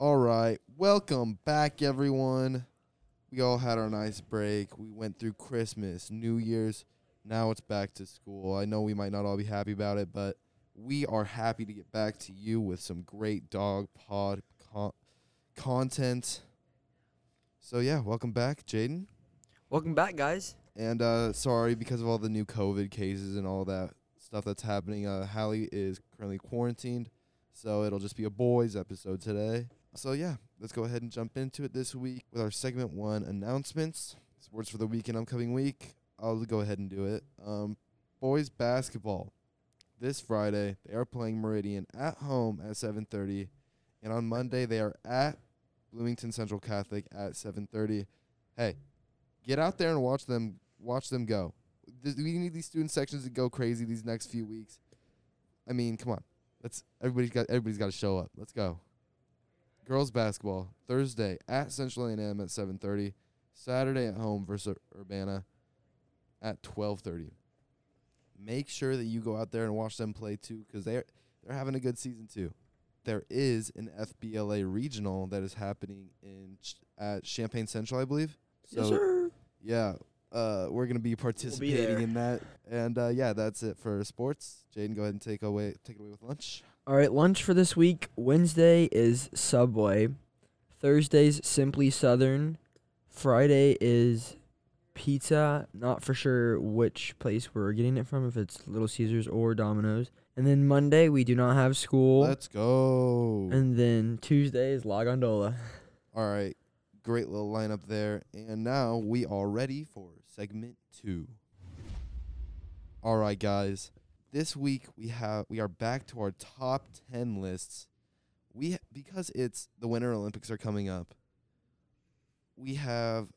All right, welcome back, everyone. We all had our nice break. We went through Christmas, New Year's. Now it's back to school. I know we might not all be happy about it, but we are happy to get back to you with some great DawgPod content. So, yeah, welcome back, Jaden. Welcome back, guys. And sorry, because of all the new COVID cases and all that stuff that's happening, Hallie is currently quarantined, so it'll just be a boys episode today. So, yeah, let's go ahead and jump into it this week with our segment one announcements. Sports for the week and upcoming week. I'll go ahead and do it. Boys basketball. This Friday, they are playing Meridian at home at 7:30. And on Monday, they are at Bloomington Central Catholic at 7:30. Hey, get out there and watch them go. We need these student sections to go crazy these next few weeks. I mean, come on. Everybody's got to show up. Let's go. Girls basketball, Thursday at Central A&M at 7:30. Saturday at home versus Urbana at 12:30. Make sure that you go out there and watch them play, too, because they're having a good season, too. There is an FBLA regional that is happening in at Champaign Central, I believe. So, yes, sir. Yeah, we're going to be participating in that. And, yeah, that's it for sports. Jaden, go ahead and take it away with lunch. All right, lunch for this week. Wednesday is Subway. Thursday's Simply Southern. Friday is pizza, not for sure which place we're getting it from, if it's Little Caesars or Domino's. And then Monday, we do not have school. Let's go. And then Tuesday is La Gondola. All right. Great little lineup there. And now we are ready for segment two. All right, guys. This week, we are back to our top 10 lists. Because it's the Winter Olympics are coming up, we have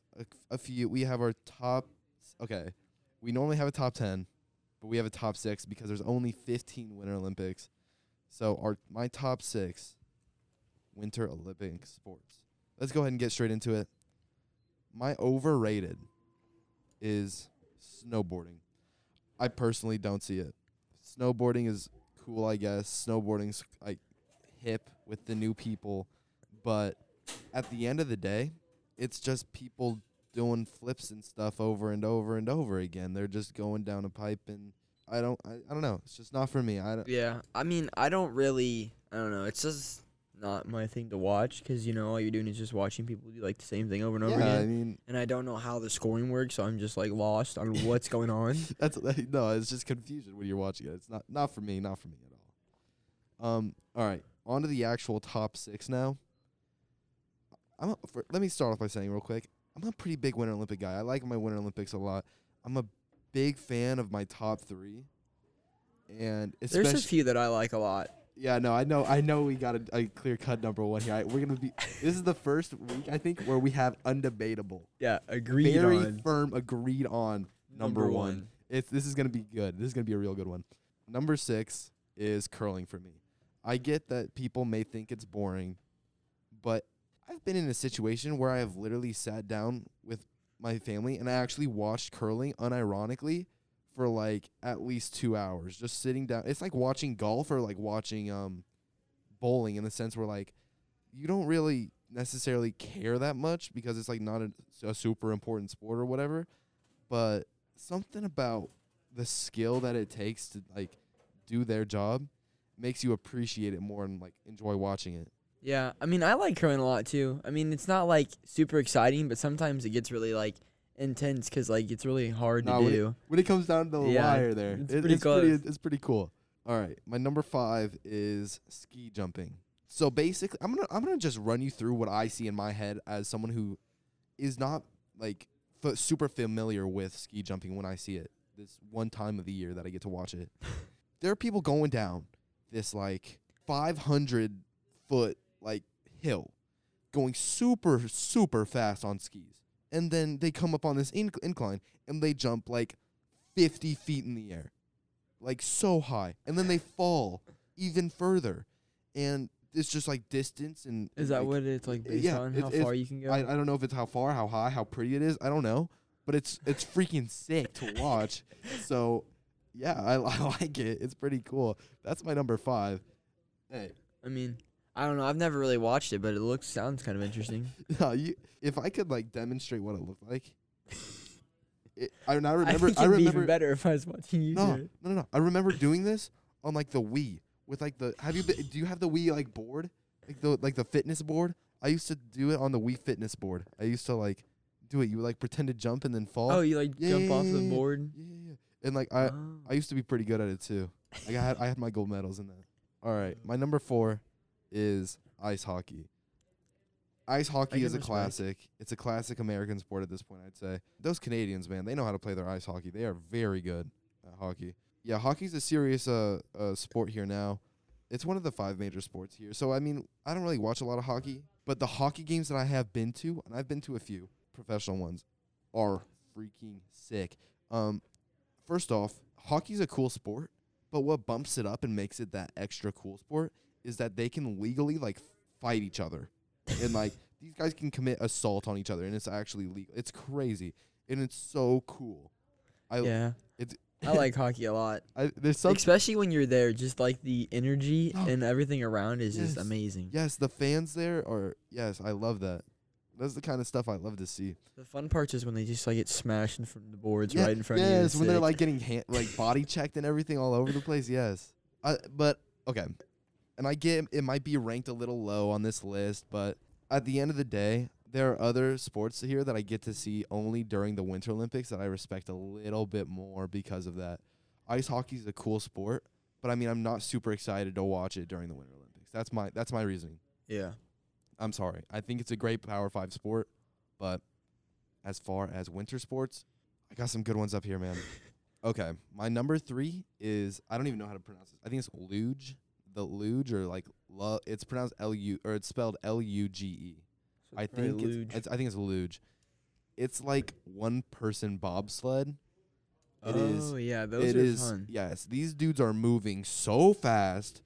a few. We have our top. Okay, we normally have a top 10, but we have a top 6 because there's only 15 Winter Olympics. So my top 6 Winter Olympic sports. Let's go ahead and get straight into it. My overrated is snowboarding. I personally don't see it. Snowboarding is cool, I guess. Snowboarding's like hip with the new people, but at the end of the day, it's just people doing flips and stuff over and over and over again. They're just going down a pipe, and I don't know. It's just not for me. Yeah, I mean, I don't know. It's just not my thing to watch because, you know, all you're doing is just watching people do, like, the same thing over and over again. I mean, and I don't know how the scoring works, so I'm just, like, lost on what's going on. No, it's just confusion when you're watching it. It's not for me at all. All right, on to the actual top 6 now. Let me start off by saying real quick, I'm a pretty big Winter Olympic guy. I like my Winter Olympics a lot. I'm a big fan of my top 3, and there's a few that I like a lot. Yeah, no, I know we got a clear cut number 1 here. This is the first week I think where we have undebatable. Yeah, agreed on number one. This is gonna be good. This is gonna be a real good one. Number 6 is curling for me. I get that people may think it's boring, but I've been in a situation where I have literally sat down with my family and I actually watched curling unironically for like at least 2 hours, just sitting down. It's like watching golf or like watching bowling, in the sense where like you don't really necessarily care that much because it's like not a super important sport or whatever, but something about the skill that it takes to like do their job makes you appreciate it more and like enjoy watching it. Yeah, I mean, I like curling a lot, too. I mean, it's not, like, super exciting, but sometimes it gets really, like, intense because, like, it's really hard to do. When it comes down to the wire there, it's pretty cool. All right, my number 5 is ski jumping. So, basically, I'm gonna just run you through what I see in my head as someone who is not, like, super familiar with ski jumping when I see it. This one time of the year that I get to watch it. There are people going down this, like, 500-foot like hill, going super, super fast on skis. And then they come up on this incline, and they jump like 50 feet in the air, like so high. And then they fall even further. And it's just like distance. And is that like, what it's like based on, how far you can go? I don't know if it's how far, how high, how pretty it is. I don't know. But it's freaking sick to watch. So, yeah, I like it. It's pretty cool. That's my number 5. Hey. I mean, I don't know. I've never really watched it, but it sounds kind of interesting. No, if I could like demonstrate what it looked like, I remember. It'd be even better if I was watching you. No. I remember doing this on like the Wii with like the. Do you have the Wii like board, like the fitness board? I used to do it on the Wii fitness board. I used to like do it. You would like pretend to jump and then fall. Oh, you like jump off the board. Yeah. And like I used to be pretty good at it too. Like I had my gold medals in that. All right, my number 4. Is ice hockey. Ice hockey is a classic. It's a classic American sport at this point, I'd say. Those Canadians, man, they know how to play their ice hockey. They are very good at hockey. Yeah, hockey's a serious sport here now. It's one of the 5 major sports here. So, I mean, I don't really watch a lot of hockey, but the hockey games that I have been to, and I've been to a few professional ones, are freaking sick. First off, hockey's a cool sport, but what bumps it up and makes it that extra cool sport is that they can legally, like, fight each other. And, like, these guys can commit assault on each other, and it's actually legal. It's crazy, and it's so cool. I like hockey a lot. Especially when you're there, just, like, the energy and everything around is just amazing. Yes, the fans there are, I love that. That's the kind of stuff I love to see. The fun part is when they just, like, get smashed in front of the boards right in front of you. Yes, when they're, like, getting, body checked and everything all over the place, but, okay. And I get it might be ranked a little low on this list, but at the end of the day, there are other sports here that I get to see only during the Winter Olympics that I respect a little bit more because of that. Ice hockey is a cool sport, but, I mean, I'm not super excited to watch it during the Winter Olympics. That's my reasoning. Yeah. I'm sorry. I think it's a great Power 5 sport, but as far as winter sports, I got some good ones up here, man. Okay. My number 3 is, I don't even know how to pronounce this. I think it's luge. The luge or like it's pronounced L-U or it's spelled L-U-G-E. So I think it's luge. It's like one person bobsled. Those are fun. Yes, these dudes are moving so fast.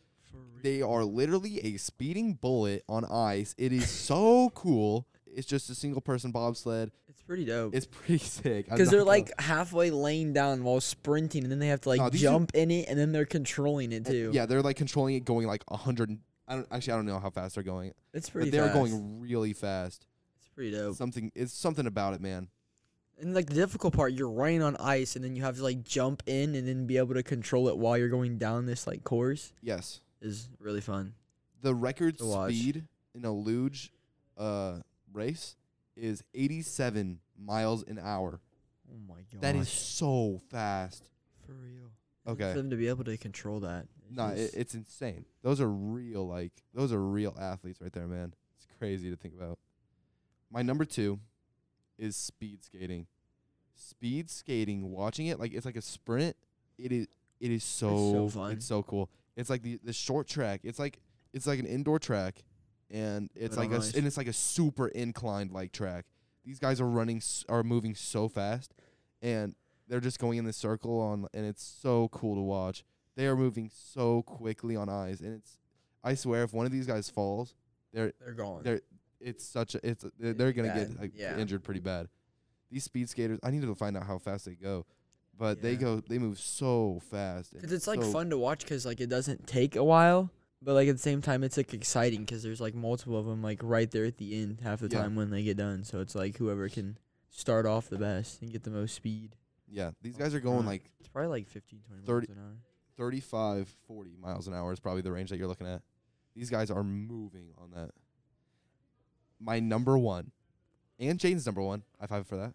They are literally a speeding bullet on ice. It is so cool. It's just a single person bobsled. It's pretty dope. It's pretty sick. Because they're like halfway laying down while sprinting, and then they have to like jump in it, and then they're controlling it too. Yeah, they're like controlling it, going like 100. I don't know how fast they're going. It's pretty. But they're going really fast. It's pretty dope. It's something about it, man. And like the difficult part, you're running on ice, and then you have to like jump in, and then be able to control it while you're going down this like course. Yes, is really fun. The record speed in a luge, race is 87 miles an hour. Oh my god, that is so fast. For real. Okay. For them to be able to control that. No, it's insane. Those are real athletes right there, man. It's crazy to think about. My number 2 is speed skating. Speed skating, watching it, like it's like a sprint. It is so fun. It's so cool. It's like the short track. It's like an indoor track. And it's like a super inclined like track. These guys are moving so fast, and they're just going in the circle and it's so cool to watch. They are moving so quickly on ice, and I swear if one of these guys falls, they're gone. They're gonna get injured pretty bad. These speed skaters, I need to find out how fast they go. But they move so fast. Because it's like fun to watch because like it doesn't take a while. But, like, at the same time, it's, like, exciting because there's, like, multiple of them, like, right there at the end half the time when they get done. So, it's, like, whoever can start off the best and get the most speed. Yeah. These guys are going, like... It's probably, like, 15, 20 miles an hour. 35, 40 miles an hour is probably the range that you're looking at. These guys are moving on that. My number 1. And Jane's number 1. High five for that.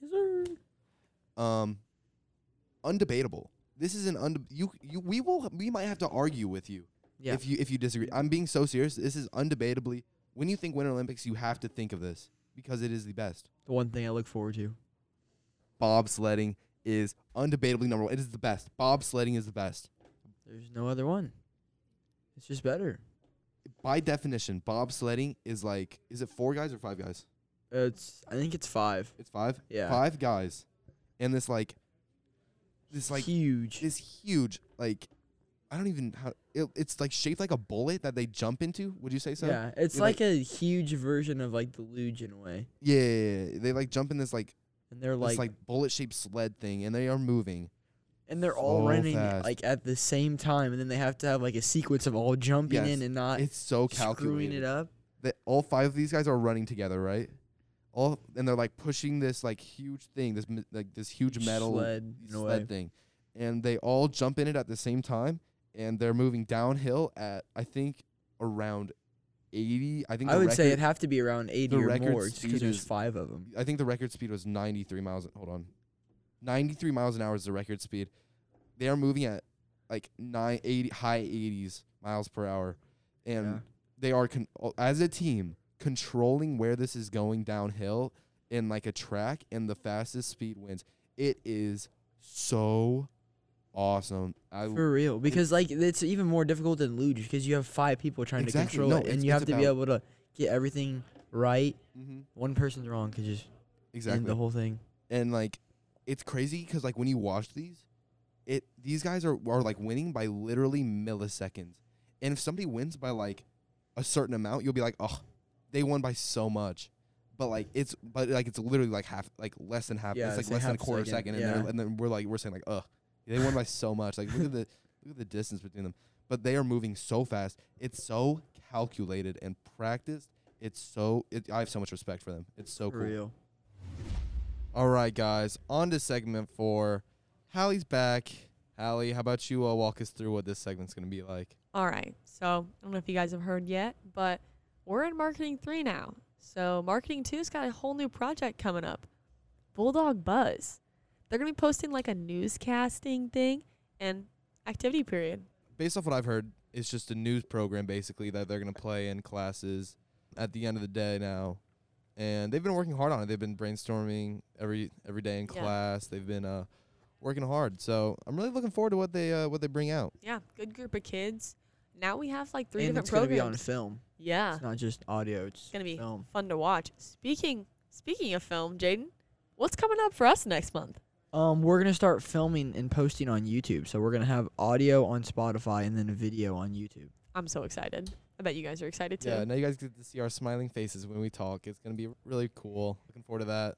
Yes, sir. Undebatable. This is an... We might have to argue with you. Yeah. If you disagree. I'm being so serious. This is undebatably. When you think Winter Olympics, you have to think of this because it is the best. The one thing I look forward to. Bobsledding is undebatably number 1. It is the best. Bobsledding is the best. There's no other one. It's just better. By definition, bobsledding is like, is it 4 guys or 5 guys? I think it's 5. It's 5? Yeah. 5 guys. And this huge, I don't even how it's like shaped like a bullet that they jump into. Would you say so? Yeah, it's like a huge version of like the luge in a way. Yeah, they like jump in this like bullet shaped sled thing, and they are moving. And they're all running fast. Like at the same time, and then they have to have like a sequence of all jumping in and not screwing it up. That all five of these guys are running together, right? And they're like pushing this like huge thing, this huge metal sled thing, and they all jump in it at the same time, and they're moving downhill at I think around 80. I think I would say it'd have to be around 80 or more because there's five of them. I think the record speed was 93 miles. Hold on. 93 miles an hour is the record speed. They are moving at like high 80s miles per hour. And they are, as a team, controlling where this is going downhill in like a track, and the fastest speed wins. It is so awesome. For real. Because like it's even more difficult than luge because you have five people trying to control it. And you have to be able to get everything right. Mm-hmm. One person's wrong could just end the whole thing. And like... It's crazy because, like, when you watch these, these guys are like, winning by literally milliseconds. And if somebody wins by, like, a certain amount, you'll be like, oh, they won by so much. But, like, it's literally, like, half, like, less than half. Yeah, it's, like, less than a quarter second. And then we're saying, like, ugh, they won by so much. Like, look at the distance between them. But they are moving so fast. It's so calculated and practiced. I have so much respect for them. It's so cool. For real. All right, guys, on to segment 4. Hallie's back. Hallie, how about you walk us through what this segment's going to be like? All right. So I don't know if you guys have heard yet, but we're in Marketing 3 now. So Marketing 2's got a whole new project coming up, Bulldog Buzz. They're going to be posting like a newscasting thing and activity period. Based off what I've heard, it's just a news program basically that they're going to play in classes at the end of the day now. And they've been working hard on it. They've been brainstorming every day in class. They've been working hard. So I'm really looking forward to what they bring out. Yeah, good group of kids. Now we have like three different programs. And it's going to be on film. Yeah. It's not just audio. It's going to be fun to watch. Speaking of film, Jaden, what's coming up for us next month? We're going to start filming and posting on YouTube. So we're going to have audio on Spotify and then a video on YouTube. I'm so excited. I bet you guys are excited too. Yeah, now you guys get to see our smiling faces when we talk. It's going to be really cool. Looking forward to that.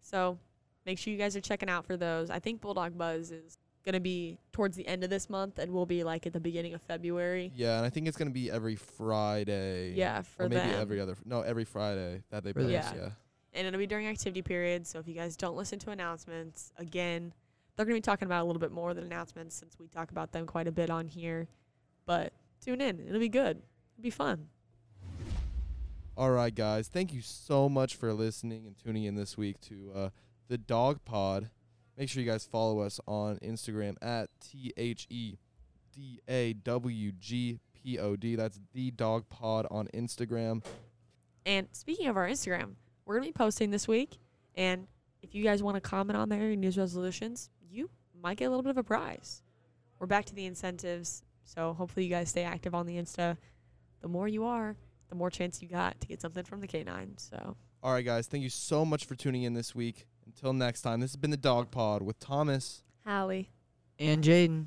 So make sure you guys are checking out for those. I think Bulldog Buzz is going to be towards the end of this month, and we'll be like at the beginning of February. Yeah, and I think it's going to be every Friday. Yeah, or maybe every Friday that they post. Yeah. And it'll be during activity period, so if you guys don't listen to announcements, again, they're going to be talking about a little bit more than announcements since we talk about them quite a bit on here. But tune in. It'll be good. It'd be fun. All right, guys. Thank you so much for listening and tuning in this week to the DawgPod. Make sure you guys follow us on Instagram at TheDawgPod. That's the DawgPod on Instagram. And speaking of our Instagram, we're going to be posting this week. And if you guys want to comment on there, your news resolutions, you might get a little bit of a prize. We're back to the incentives. So hopefully you guys stay active on the Insta. The more you are, the more chance you got to get something from the K9. So, all right, guys, thank you so much for tuning in this week. Until next time, this has been the DawgPod with Thomas, Hallie, and Jaden.